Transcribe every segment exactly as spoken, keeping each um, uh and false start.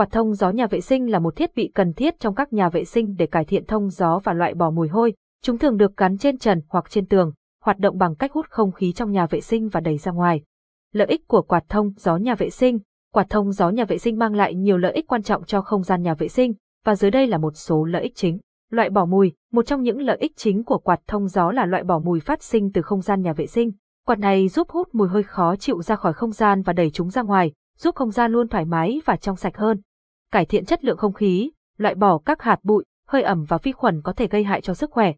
Quạt thông gió nhà vệ sinh là một thiết bị cần thiết trong các nhà vệ sinh để cải thiện thông gió và loại bỏ mùi hôi. Chúng thường được gắn trên trần hoặc trên tường, hoạt động bằng cách hút không khí trong nhà vệ sinh và đẩy ra ngoài. Lợi ích của quạt thông gió nhà vệ sinh. Quạt thông gió nhà vệ sinh mang lại nhiều lợi ích quan trọng cho không gian nhà vệ sinh, và dưới đây là một số lợi ích chính. Loại bỏ mùi. Một trong những lợi ích chính của quạt thông gió là loại bỏ mùi phát sinh từ không gian nhà vệ sinh. Quạt này giúp hút mùi hơi khó chịu ra khỏi không gian và đẩy chúng ra ngoài, giúp không gian luôn thoải mái và trong sạch hơn. Cải thiện chất lượng không khí. Loại bỏ các hạt bụi, hơi ẩm và vi khuẩn có thể gây hại cho sức khỏe.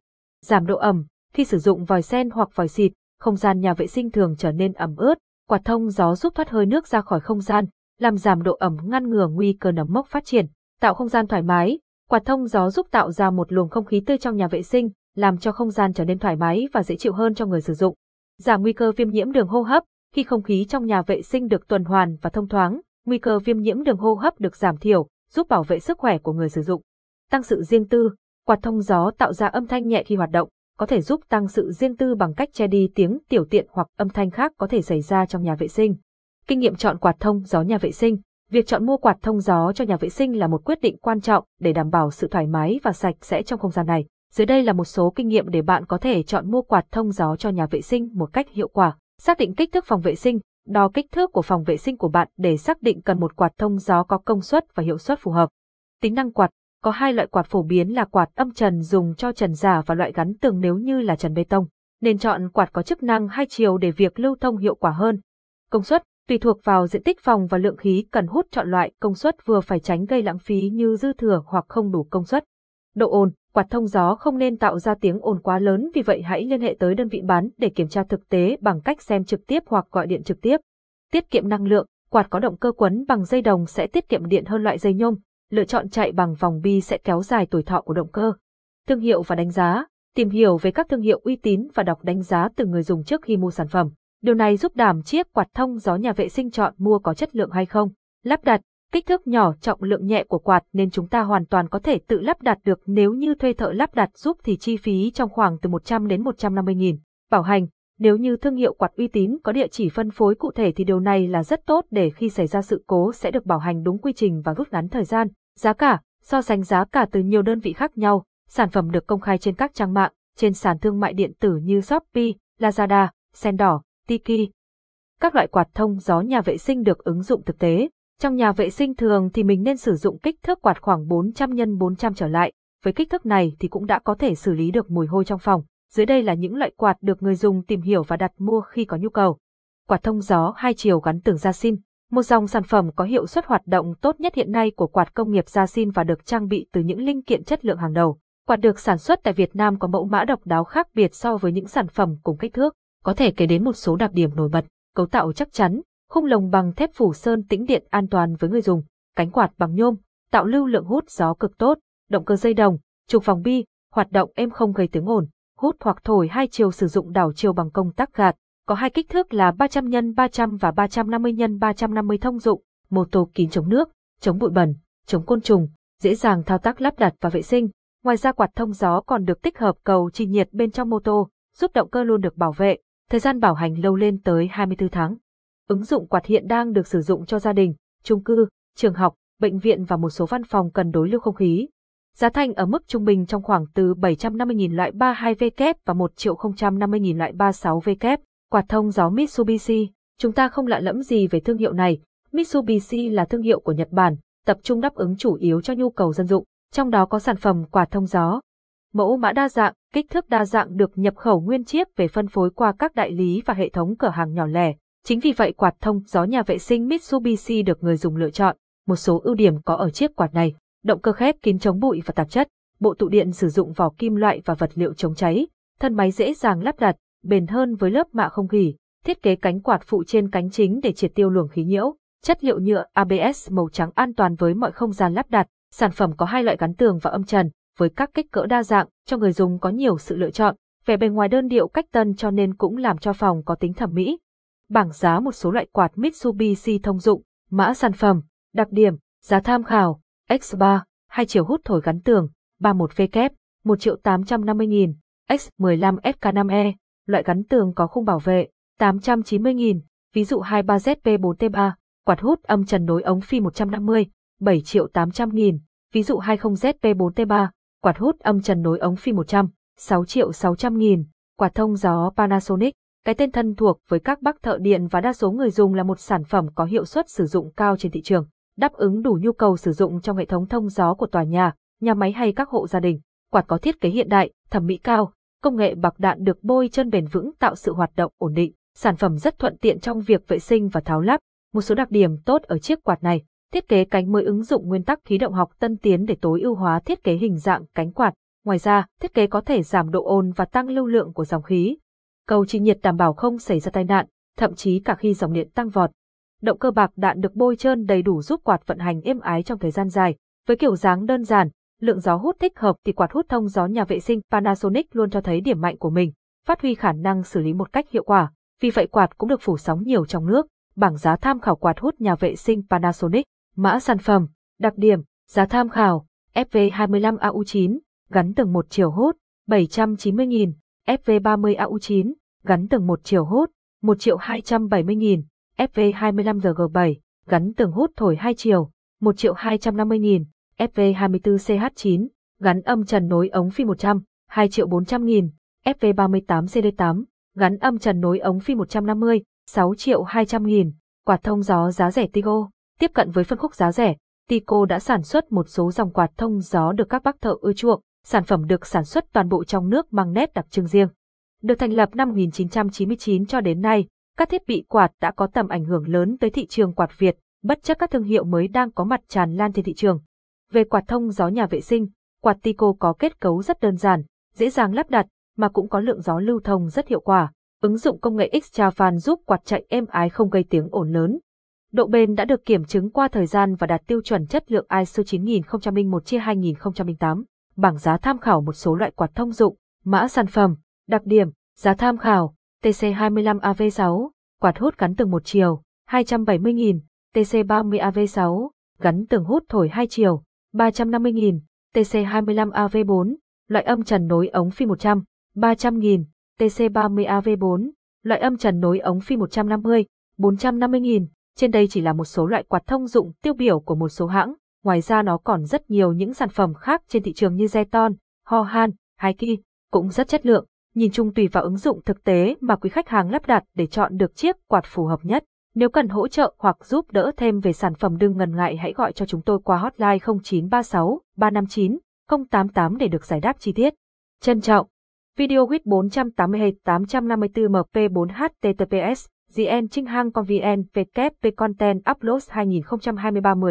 Giảm độ ẩm. Khi sử dụng vòi sen hoặc vòi xịt, không gian nhà vệ sinh thường trở nên ẩm ướt. Quạt thông gió giúp thoát hơi nước ra khỏi không gian, làm giảm độ ẩm, ngăn ngừa nguy cơ nấm mốc phát triển. Tạo không gian thoải mái. Quạt thông gió giúp tạo ra một luồng không khí tươi trong nhà vệ sinh, làm cho không gian trở nên thoải mái và dễ chịu hơn cho người sử dụng. Giảm nguy cơ viêm nhiễm đường hô hấp. Khi không khí trong nhà vệ sinh được tuần hoàn và thông thoáng, nguy cơ viêm nhiễm đường hô hấp được giảm thiểu, giúp bảo vệ sức khỏe của người sử dụng. Tăng sự riêng tư. Quạt thông gió tạo ra âm thanh nhẹ khi hoạt động, có thể giúp tăng sự riêng tư bằng cách che đi tiếng tiểu tiện hoặc âm thanh khác có thể xảy ra trong nhà vệ sinh. Kinh nghiệm chọn quạt thông gió nhà vệ sinh. Việc chọn mua quạt thông gió cho nhà vệ sinh là một quyết định quan trọng để đảm bảo sự thoải mái và sạch sẽ trong không gian này. Dưới đây là một số kinh nghiệm để bạn có thể chọn mua quạt thông gió cho nhà vệ sinh một cách hiệu quả. Xác định kích thước phòng vệ sinh. Đo kích thước của phòng vệ sinh của bạn để xác định cần một quạt thông gió có công suất và hiệu suất phù hợp. Tính năng quạt. Có hai loại quạt phổ biến là quạt âm trần dùng cho trần giả và loại gắn tường nếu như là trần bê tông. Nên chọn quạt có chức năng hai chiều để việc lưu thông hiệu quả hơn. Công suất. Tùy thuộc vào diện tích phòng và lượng khí cần hút, chọn loại công suất vừa phải tránh gây lãng phí như dư thừa hoặc không đủ công suất. Độ ồn. Quạt thông gió không nên tạo ra tiếng ồn quá lớn, vì vậy hãy liên hệ tới đơn vị bán để kiểm tra thực tế bằng cách xem trực tiếp hoặc gọi điện trực tiếp. Tiết kiệm năng lượng. Quạt có động cơ quấn bằng dây đồng sẽ tiết kiệm điện hơn loại dây nhôm. Lựa chọn chạy bằng vòng bi sẽ kéo dài tuổi thọ của động cơ. Thương hiệu và đánh giá. Tìm hiểu về các thương hiệu uy tín và đọc đánh giá từ người dùng trước khi mua sản phẩm. Điều này giúp đảm chiếc quạt thông gió nhà vệ sinh chọn mua có chất lượng hay không. Lắp đặt. Kích thước nhỏ, trọng lượng nhẹ của quạt nên chúng ta hoàn toàn có thể tự lắp đặt được. Nếu như thuê thợ lắp đặt giúp thì chi phí trong khoảng từ một trăm đến một trăm năm mươi nghìn. Bảo hành. Nếu như thương hiệu quạt uy tín có địa chỉ phân phối cụ thể thì điều này là rất tốt, để khi xảy ra sự cố sẽ được bảo hành đúng quy trình và rút ngắn thời gian. Giá cả. So sánh giá cả từ nhiều đơn vị khác nhau. Sản phẩm được công khai trên các trang mạng, trên sàn thương mại điện tử như Shopee, Lazada, Sen Đỏ, Tiki. Các loại quạt thông gió nhà vệ sinh được ứng dụng thực tế. Trong nhà vệ sinh thường thì mình nên sử dụng kích thước quạt khoảng bốn trăm nhân bốn trăm trở lại. Với kích thước này thì cũng đã có thể xử lý được mùi hôi trong phòng. Dưới đây là những loại quạt được người dùng tìm hiểu và đặt mua khi có nhu cầu. Quạt thông gió hai chiều gắn tường Gia Xin. Một dòng sản phẩm có hiệu suất hoạt động tốt nhất hiện nay của quạt công nghiệp Gia Xin và được trang bị từ những linh kiện chất lượng hàng đầu. Quạt được sản xuất tại Việt Nam có mẫu mã độc đáo khác biệt so với những sản phẩm cùng kích thước. Có thể kể đến một số đặc điểm nổi bật: cấu tạo chắc chắn, khung lồng bằng thép phủ sơn tĩnh điện an toàn với người dùng, cánh quạt bằng nhôm, tạo lưu lượng hút gió cực tốt, động cơ dây đồng, trục vòng bi, hoạt động êm không gây tiếng ồn, hút hoặc thổi hai chiều, sử dụng đảo chiều bằng công tắc gạt, có hai kích thước là ba trăm nhân ba trăm và ba trăm năm mươi nhân ba trăm năm mươi, thông dụng, mô tô kín chống nước, chống bụi bẩn, chống côn trùng, dễ dàng thao tác lắp đặt và vệ sinh. Ngoài ra quạt thông gió còn được tích hợp cầu trì nhiệt bên trong mô tô, giúp động cơ luôn được bảo vệ, thời gian bảo hành lâu lên tới hai mươi tư tháng. Ứng dụng quạt hiện đang được sử dụng cho gia đình, chung cư, trường học, bệnh viện và một số văn phòng cần đối lưu không khí. Giá thành ở mức trung bình trong khoảng từ bảy trăm năm mươi nghìn loại ba mươi hai vê và một triệu không trăm năm mươi nghìn loại ba mươi sáu vê. Quạt thông gió Mitsubishi. Chúng ta không lạ lẫm gì về thương hiệu này. Mitsubishi là thương hiệu của Nhật Bản, tập trung đáp ứng chủ yếu cho nhu cầu dân dụng, trong đó có sản phẩm quạt thông gió. Mẫu mã đa dạng, kích thước đa dạng, được nhập khẩu nguyên chiếc về phân phối qua các đại lý và hệ thống cửa hàng nhỏ lẻ. Chính vì vậy quạt thông gió nhà vệ sinh Mitsubishi được người dùng lựa chọn. Một số ưu điểm có ở chiếc quạt này: động cơ khép kín chống bụi và tạp chất, bộ tụ điện sử dụng vỏ kim loại và vật liệu chống cháy, thân máy dễ dàng lắp đặt, bền hơn với lớp mạ không gỉ, thiết kế cánh quạt phụ trên cánh chính để triệt tiêu luồng khí nhiễu, chất liệu nhựa a bê ét màu trắng an toàn với mọi không gian lắp đặt. Sản phẩm có hai loại gắn tường và âm trần, với các kích cỡ đa dạng, cho người dùng có nhiều sự lựa chọn. Vẻ bề ngoài đơn điệu cách tân cho nên cũng làm cho phòng có tính thẩm mỹ. Bảng giá một số loại quạt Mitsubishi thông dụng, mã sản phẩm, đặc điểm, giá tham khảo: ích ba, hai chiều hút thổi gắn tường, ba mươi mốt vê, một triệu tám trăm năm mươi nghìn, ích mười lăm ét ca năm e, loại gắn tường có khung bảo vệ, tám trăm chín mươi nghìn, ví dụ hai mươi ba dét pê bốn tê ba, quạt hút âm trần nối ống phi một trăm năm mươi, bảy triệu tám trăm nghìn, ví dụ hai mươi Z P bốn T ba, quạt hút âm trần nối ống phi một trăm, sáu triệu sáu trăm nghìn, quạt thông gió Panasonic. Cái tên thân thuộc với các bác thợ điện và đa số người dùng là một sản phẩm có hiệu suất sử dụng cao trên thị trường, đáp ứng đủ nhu cầu sử dụng trong hệ thống thông gió của tòa nhà, nhà máy hay các hộ gia đình. Quạt có thiết kế hiện đại, thẩm mỹ cao, công nghệ bạc đạn được bôi trơn bền vững tạo sự hoạt động ổn định. Sản phẩm rất thuận tiện trong việc vệ sinh và tháo lắp. Một số đặc điểm tốt ở chiếc quạt này: thiết kế cánh mới ứng dụng nguyên tắc khí động học tân tiến để tối ưu hóa thiết kế hình dạng cánh quạt. Ngoài ra, thiết kế có thể giảm độ ồn và tăng lưu lượng của dòng khí. Cầu trình nhiệt đảm bảo không xảy ra tai nạn, thậm chí cả khi dòng điện tăng vọt. Động cơ bạc đạn được bôi trơn đầy đủ giúp quạt vận hành êm ái trong thời gian dài. Với kiểu dáng đơn giản, lượng gió hút thích hợp thì quạt hút thông gió nhà vệ sinh Panasonic luôn cho thấy điểm mạnh của mình, phát huy khả năng xử lý một cách hiệu quả. Vì vậy quạt cũng được phủ sóng nhiều trong nước. Bảng giá tham khảo quạt hút nhà vệ sinh Panasonic. Mã sản phẩm, đặc điểm, giá tham khảo, F V hai mươi lăm A U chín, gắn từng một chiều hút, bảy trăm chín mươi nghìn, F V ba mươi A U chín, gắn từng một chiều hút, một triệu hai trăm bảy mươi nghìn, F V hai mươi lăm G G bảy, gắn từng hút thổi hai chiều, một triệu hai trăm năm mươi nghìn, F V hai mươi tư C H chín, gắn âm trần nối ống phi một trăm, hai triệu bốn trăm nghìn, F V ba mươi tám C D tám, gắn âm trần nối ống phi một trăm năm mươi, sáu triệu hai trăm nghìn, quạt thông gió giá rẻ Tico. Tiếp cận với phân khúc giá rẻ, Tico đã sản xuất một số dòng quạt thông gió được các bác thợ ưa chuộng. Sản phẩm được sản xuất toàn bộ trong nước mang nét đặc trưng riêng. Được thành lập năm một nghìn chín trăm chín mươi chín cho đến nay, các thiết bị quạt đã có tầm ảnh hưởng lớn tới thị trường quạt Việt, bất chấp các thương hiệu mới đang có mặt tràn lan trên thị trường. Về quạt thông gió nhà vệ sinh, quạt Tico có kết cấu rất đơn giản, dễ dàng lắp đặt, mà cũng có lượng gió lưu thông rất hiệu quả. Ứng dụng công nghệ extra fan giúp quạt chạy êm ái không gây tiếng ồn lớn. Độ bền đã được kiểm chứng qua thời gian và đạt tiêu chuẩn chất lượng I S O chín nghìn không trăm lẻ một trên hai nghìn không trăm lẻ tám. Bảng giá tham khảo một số loại quạt thông dụng. Mã sản phẩm, đặc điểm, giá tham khảo, T C hai mươi lăm A V sáu, quạt hút gắn từng một chiều, hai trăm bảy mươi nghìn, T C ba mươi A V sáu, gắn từng hút thổi hai chiều, ba trăm năm mươi nghìn, T C hai mươi lăm A V bốn, loại âm trần nối ống phi một trăm, ba trăm nghìn, T C ba mươi A V bốn, loại âm trần nối ống phi một trăm năm mươi, bốn trăm năm mươi nghìn. Trên đây chỉ là một số loại quạt thông dụng tiêu biểu của một số hãng. Ngoài ra nó còn rất nhiều những sản phẩm khác trên thị trường như Jeton, Ho Han, Hai Ki, cũng rất chất lượng. Nhìn chung tùy vào ứng dụng thực tế mà quý khách hàng lắp đặt để chọn được chiếc quạt phù hợp nhất. Nếu cần hỗ trợ hoặc giúp đỡ thêm về sản phẩm đừng ngần ngại hãy gọi cho chúng tôi qua hotline không chín ba sáu ba năm chín không tám tám để được giải đáp chi tiết. Trân trọng, video width bốn tám không hay tám năm tư M P bốn H T T P S G N Trinh Hang con V N W P Content Uploads hai nghìn không trăm hai mươi ba mười